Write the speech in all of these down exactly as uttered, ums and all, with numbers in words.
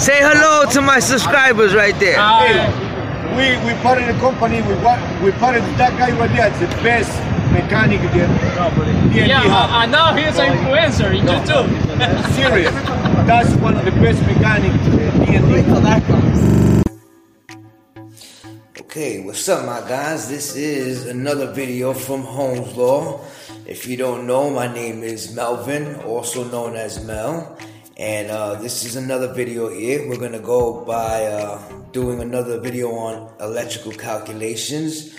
Say hello to my subscribers right there. Hey, we we part of the company. We we part of that guy right there. It's the best mechanic there. Yeah, I know he's an influencer in YouTube. Serious. That's one of the best mechanics. Okay, what's up, my guys? This is another video from Holmes Law. If you don't know, my name is Melvin, also known as Mel. And uh, this is another video here. We're gonna go by uh, doing another video on electrical calculations,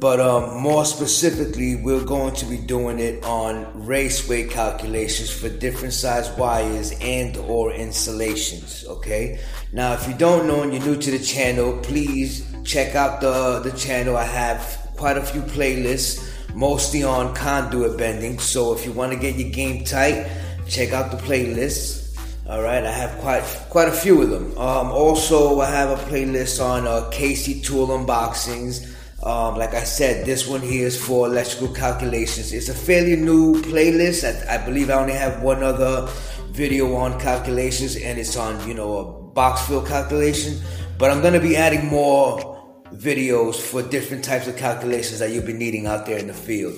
but um, more specifically, we're going to be doing it on raceway calculations for different size wires and or insulations, okay? Now, if you don't know and you're new to the channel, please check out the, the channel. I have quite a few playlists, mostly on conduit bending. So if you wanna get your game tight, check out the playlists. All right, I have quite quite a few of them. Um, also, I have a playlist on uh, K C Tool unboxings. Um, like I said, this one here is for electrical calculations. It's a fairly new playlist. I, I believe I only have one other video on calculations, and it's on, you know, a box fill calculation. But I'm gonna be adding more videos for different types of calculations that you'll be needing out there in the field.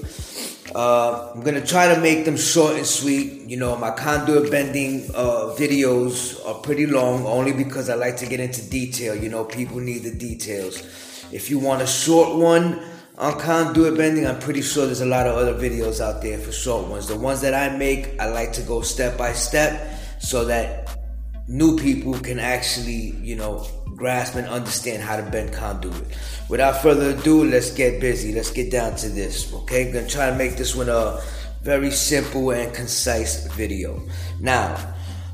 Uh, I'm gonna try to make them short and sweet. You know, my conduit bending uh, videos are pretty long only because I like to get into detail. You know, people need the details. If you want a short one on conduit bending, I'm pretty sure there's a lot of other videos out there for short ones. The ones that I make, I like to go step by step so that new people can actually, you know, grasp and understand how to bend conduit. Without further ado, let's get busy. Let's get down to this, okay? I'm gonna try to make this one a very simple and concise video. Now,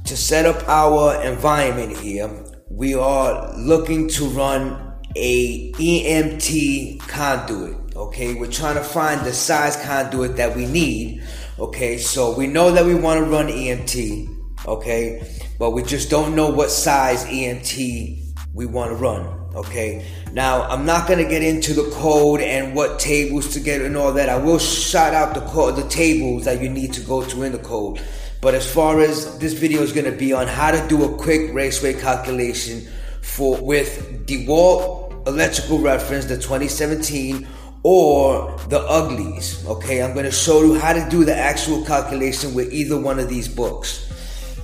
to set up our environment here, we are looking to run a E M T conduit, okay? We're trying to find the size conduit that we need, okay? So we know that we wanna run E M T, okay? But we just don't know what size E M T we want to run, okay? Now, I'm not gonna get into the code and what tables to get and all that. I will shout out the code, the tables that you need to go to in the code. But as far as this video is gonna be on how to do a quick raceway calculation for with DeWalt electrical reference, the twenty seventeen, or the Uglies, okay? I'm gonna show you how to do the actual calculation with either one of these books,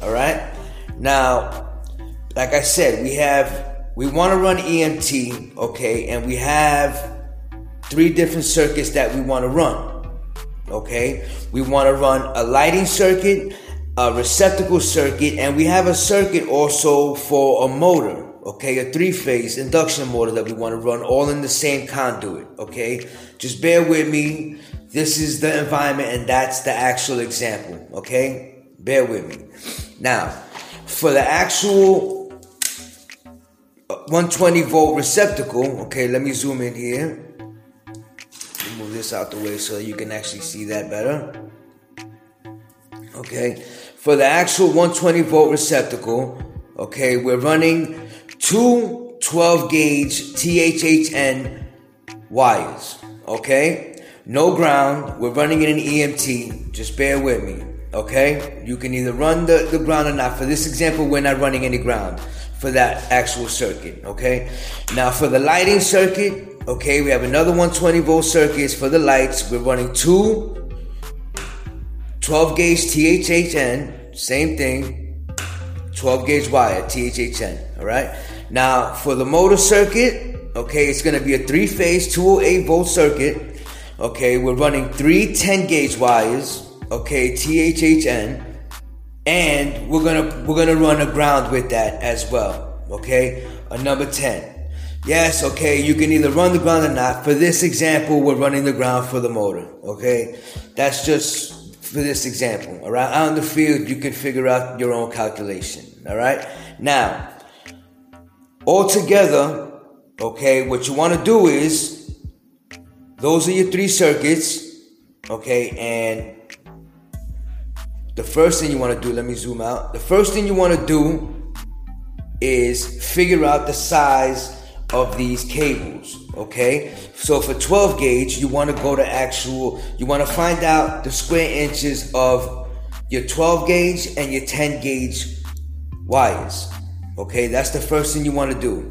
all right? Now, like I said, we have We want to run E M T, okay, and we have three different circuits that we want to run, okay? We want to run a lighting circuit, a receptacle circuit, and we have a circuit also for a motor, okay? A three-phase induction motor that we want to run all in the same conduit, okay? Just bear with me. This is the environment, and that's the actual example, okay? Bear with me. Now, for the actual one twenty volt receptacle, okay, let me zoom in here. Move this out the way so you can actually see that better. Okay, for the actual one twenty volt receptacle, okay, we're running two twelve gauge T H H N wires, okay? No ground, we're running in an E M T, just bear with me, okay? You can either run the, the ground or not. For this example, we're not running any ground for that actual circuit, okay? Now for the lighting circuit, okay, we have another one twenty volt circuits for the lights. We're running two twelve gauge T H H N, same thing, twelve gauge wire, T H H N, all right? Now for the motor circuit, okay, it's gonna be a three phase, two oh eight volt circuit, okay? We're running three ten gauge wires, okay, T H H N, and we're gonna we're gonna run a ground with that as well, okay? A number ten. Yes, okay, you can either run the ground or not. For this example, we're running the ground for the motor, okay? That's just for this example, all right? Out in the field, you can figure out your own calculation, all right? Now, all together, okay, what you wanna do is, those are your three circuits, okay, and the first thing you want to do, let me zoom out. The first thing you want to do is figure out the size of these cables, okay? So for twelve gauge, you want to go to actual, you want to find out the square inches of your twelve gauge and your ten gauge wires, Okay, that's the first thing you want to do.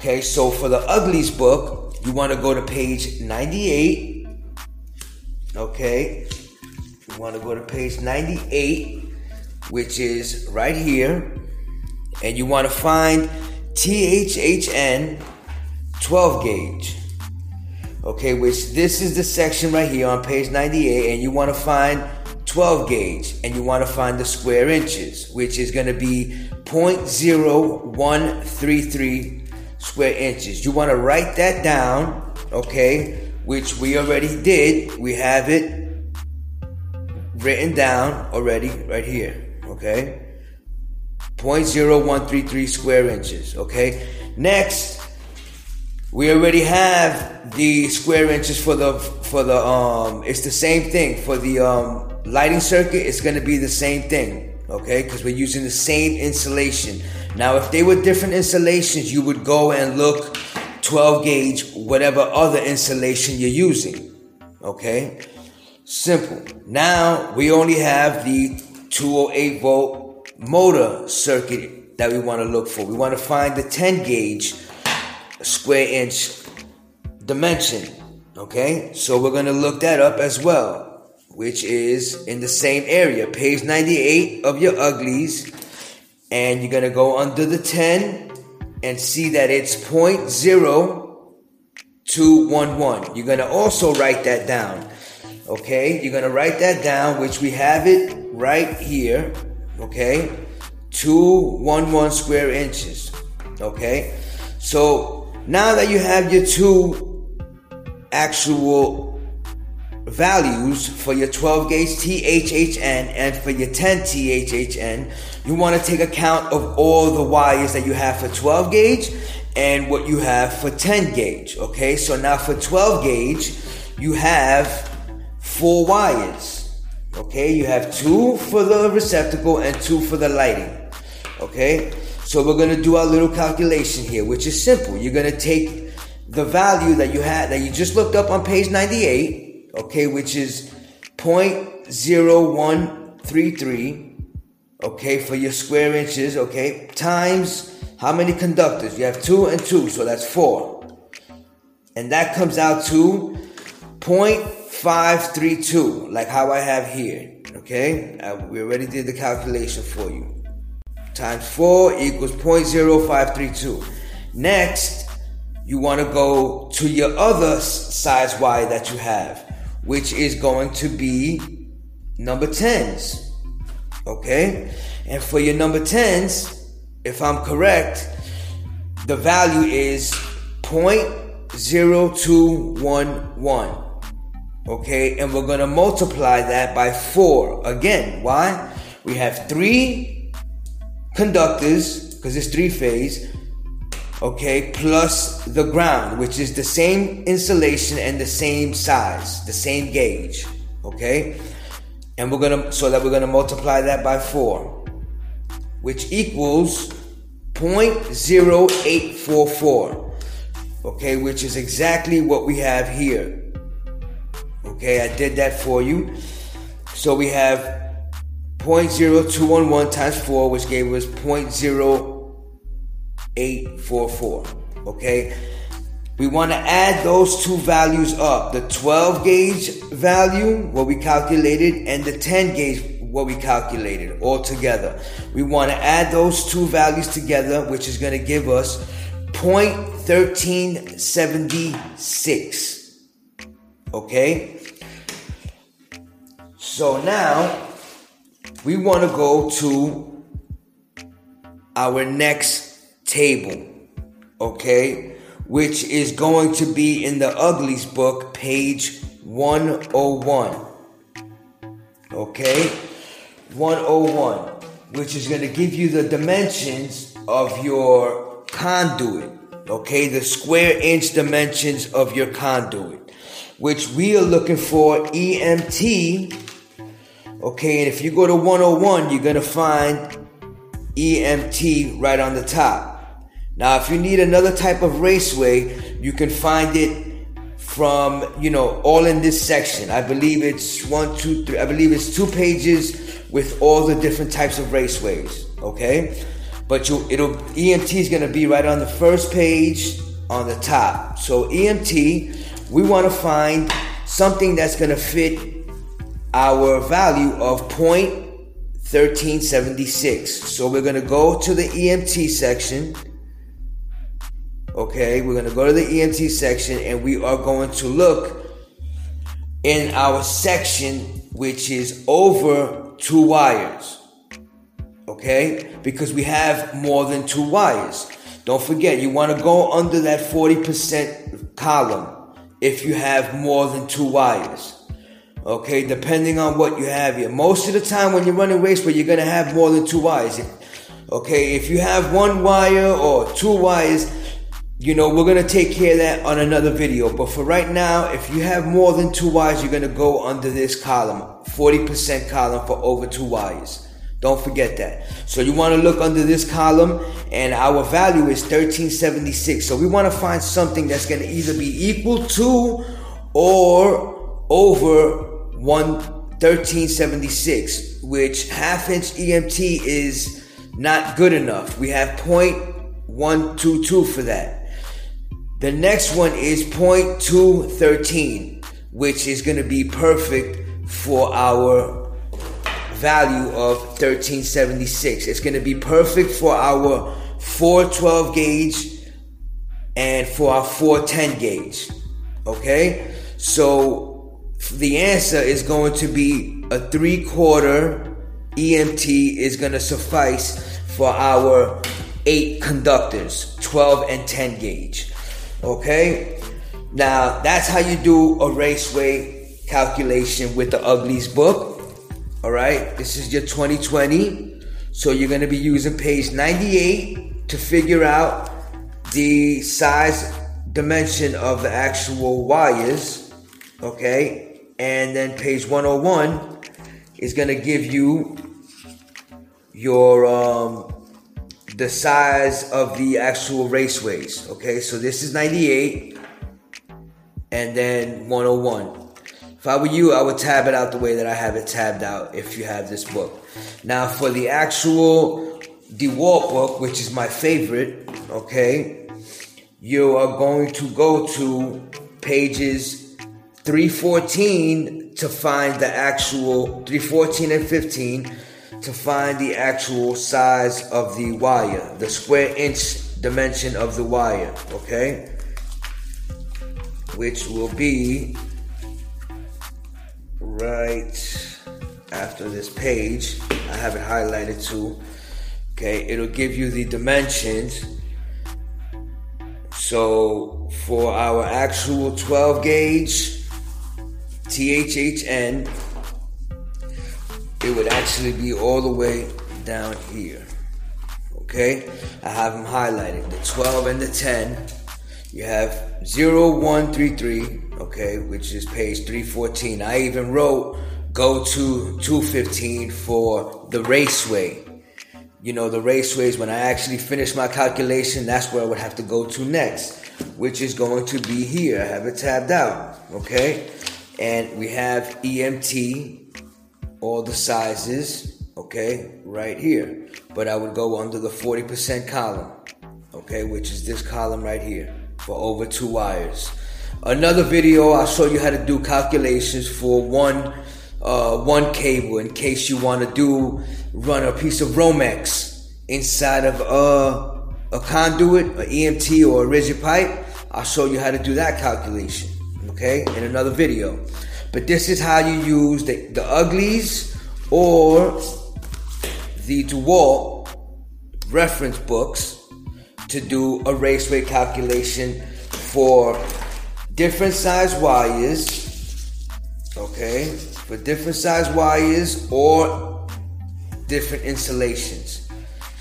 Okay, so for the Uglies book, you want to go to page ninety-eight. Okay, you want to go to page ninety-eight, which is right here. And you want to find T H H N twelve gauge. Okay, which this is the section right here on page ninety-eight, and you want to find twelve gauge, and you want to find the square inches, which is going to be zero point zero one three three square inches. You want to write that down, okay, which we already did. We have it written down already right here, okay? zero point zero one three three square inches, okay? Next, we already have the square inches for the, for the, um, it's the same thing. For the um, lighting circuit, it's going to be the same thing, okay? Because we're using the same insulation. Now, if they were different insulations, you would go and look twelve gauge, whatever other insulation you're using, okay? Simple. Now, we only have the two oh eight volt motor circuit that we want to look for. We want to find the ten gauge square inch dimension. Okay, so we're going to look that up as well, which is in the same area, page ninety-eight of your Uglies, and you're going to go under the ten and see that it's zero point zero two one one. You're going to also write that down. Okay, you're going to write that down, which we have it right here. Okay, two hundred eleven square inches. Okay, so now that you have your two actual values for your twelve gauge T H H N and for your ten T H H N, you want to take account of all the wires that you have for twelve gauge and what you have for ten gauge. Okay, so now for twelve gauge, you have four wires. Okay, you have two for the receptacle and two for the lighting. Okay, so we're going to do our little calculation here, which is simple. You're going to take the value that you had, that you just looked up on page ninety-eight, okay, which is zero point zero one three three, okay, for your square inches, okay, times how many conductors? You have two and two, so that's four. And that comes out to zero point five three two, like how I have here. Okay, uh, we already did the calculation for you. Times four equals zero point zero five three two. Next, you want to go to your other size wire that you have, which is going to be number tens. Okay, and for your number tens, if I'm correct, the value is zero point zero two one one. Okay, and we're going to multiply that by four. Again, why? We have three conductors, because it's three-phase, okay, plus the ground, which is the same insulation and the same size, the same gauge, okay? And we're going to, so that we're going to multiply that by four, which equals zero point zero eight four four, okay, which is exactly what we have here. Okay, I did that for you. So we have zero point zero two one one times four, which gave us zero point zero eight four four. Okay, we want to add those two values up, the twelve gauge value, what we calculated, and the ten gauge, what we calculated, all together. We want to add those two values together, which is going to give us zero point one three seven six. Okay, so now we want to go to our next table, okay, which is going to be in the Uglies book, page one oh one, okay, one oh one, which is going to give you the dimensions of your conduit, okay, the square inch dimensions of your conduit, which we are looking for E M T, okay, and if you go to one oh one, you're going to find E M T right on the top. Now, if you need another type of raceway, you can find it from, you know, all in this section. I believe it's one, two, three, I believe it's two pages with all the different types of raceways, okay? But you, it'll E M T is going to be right on the first page on the top. So E M T, we want to find something that's going to fit our value of zero point one three seven six. So we're going to go to the E M T section. Okay, we're going to go to the E M T section, and we are going to look in our section, which is over two wires. Okay, because we have more than two wires. Don't forget, you want to go under that forty percent column if you have more than two wires. Okay, depending on what you have here. Most of the time when you're running race, where you're going to have more than two wires. Okay, if you have one wire or two wires, you know, we're going to take care of that on another video. But for right now, if you have more than two wires, you're going to go under this column, forty percent column for over two wires. Don't forget that. So you want to look under this column, and our value is thirteen seventy-six. So we want to find something that's going to either be equal to or over thirteen seventy-six, which half inch E M T is not good enough. We have zero point one two two for that. The next one is zero point two one three, which is going to be perfect for our value of thirteen seventy-six. It's going to be perfect for our four twelve gauge and for our four ten gauge. Okay? So the answer is going to be a three quarter E M T is going to suffice for our eight conductors, twelve and ten gauge. Okay, now that's how you do a raceway calculation with the Uglies book. All right, this is your twenty twenty. So you're going to be using page ninety-eight to figure out the size dimension of the actual wires. Okay, and then page one oh one is going to give you your um the size of the actual raceways. Okay, so this is ninety-eight and then one oh one. If I were you, I would tab it out the way that I have it tabbed out if you have this book. Now for the actual DeWalt book, which is my favorite, okay, you are going to go to pages three fourteen to find the actual, three fourteen and fifteen, to find the actual size of the wire, the square inch dimension of the wire, okay? Which will be right after this page. I have it highlighted too. Okay, it'll give you the dimensions. So for our actual twelve gauge T H H N, it would actually be all the way down here. Okay, I have them highlighted, the twelve and the ten. You have zero one three three, okay, which is page three fourteen. I even wrote go to two fifteen for the raceway. You know, the raceways, when I actually finish my calculation, that's where I would have to go to next, which is going to be here. I have it tabbed out, okay? And we have E M T, all the sizes, okay, right here. But I would go under the forty percent column, okay, which is this column right here for over two wires. Another video, I'll show you how to do calculations for one uh, one cable in case you want to do run a piece of Romex inside of a, a conduit, an E M T, or a rigid pipe. I'll show you how to do that calculation, okay, in another video. But this is how you use the, the Uglies or the DeWalt reference books to do a raceway calculation for different size wires, okay, for different size wires or different insulations,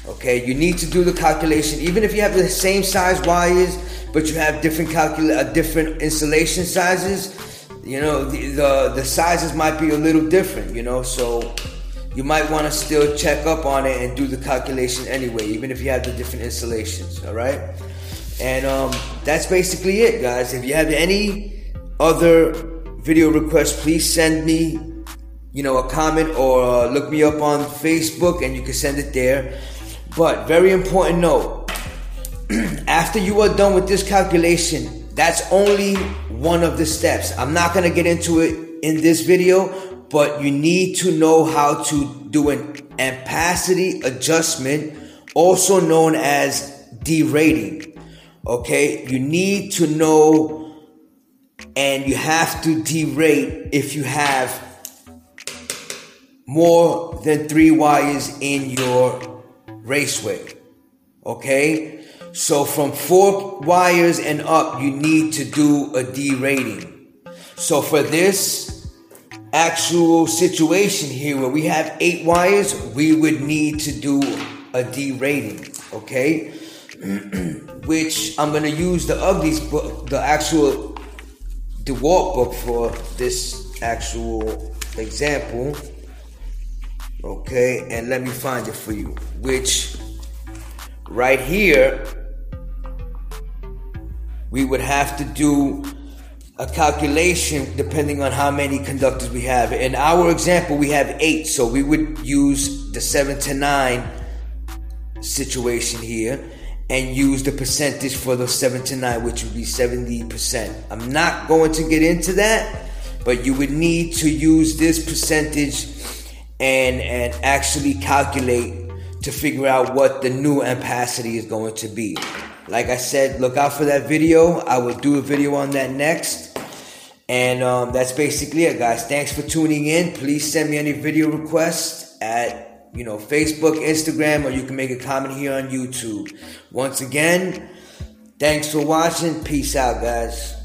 okay. You need to do the calculation, even if you have the same size wires, but you have different calcula- uh, different insulation sizes. You know, the, the the sizes might be a little different, you know, so you might want to still check up on it and do the calculation anyway, even if you have the different installations, all right? And um, that's basically it, guys. If you have any other video requests, please send me, you know, a comment or uh, look me up on Facebook and you can send it there. But very important note, after you are done with this calculation, that's only one of the steps. I'm not going to get into it in this video, but you need to know how to do an ampacity adjustment, also known as derating. Okay, you need to know, and you have to derate if you have more than three wires in your raceway. Okay, so from four wires and up, you need to do a derating. So for this actual situation here where we have eight wires, we would need to do a derating. Okay, which I'm gonna use the Uglies book, the actual DeWalt book, for this actual example. Okay, and let me find it for you, which right here we would have to do a calculation depending on how many conductors we have. In our example, we have eight, so we would use the seven to nine situation here and use the percentage for the seven to nine, which would be seventy percent. I'm not going to get into that, but you would need to use this percentage and and actually calculate to figure out what the new ampacity is going to be. Like I said, look out for that video. I will do a video on that next. And um, that's basically it, guys. Thanks for tuning in. Please send me any video requests at, you know, Facebook, Instagram, or you can make a comment here on YouTube. Once again, thanks for watching. Peace out, guys.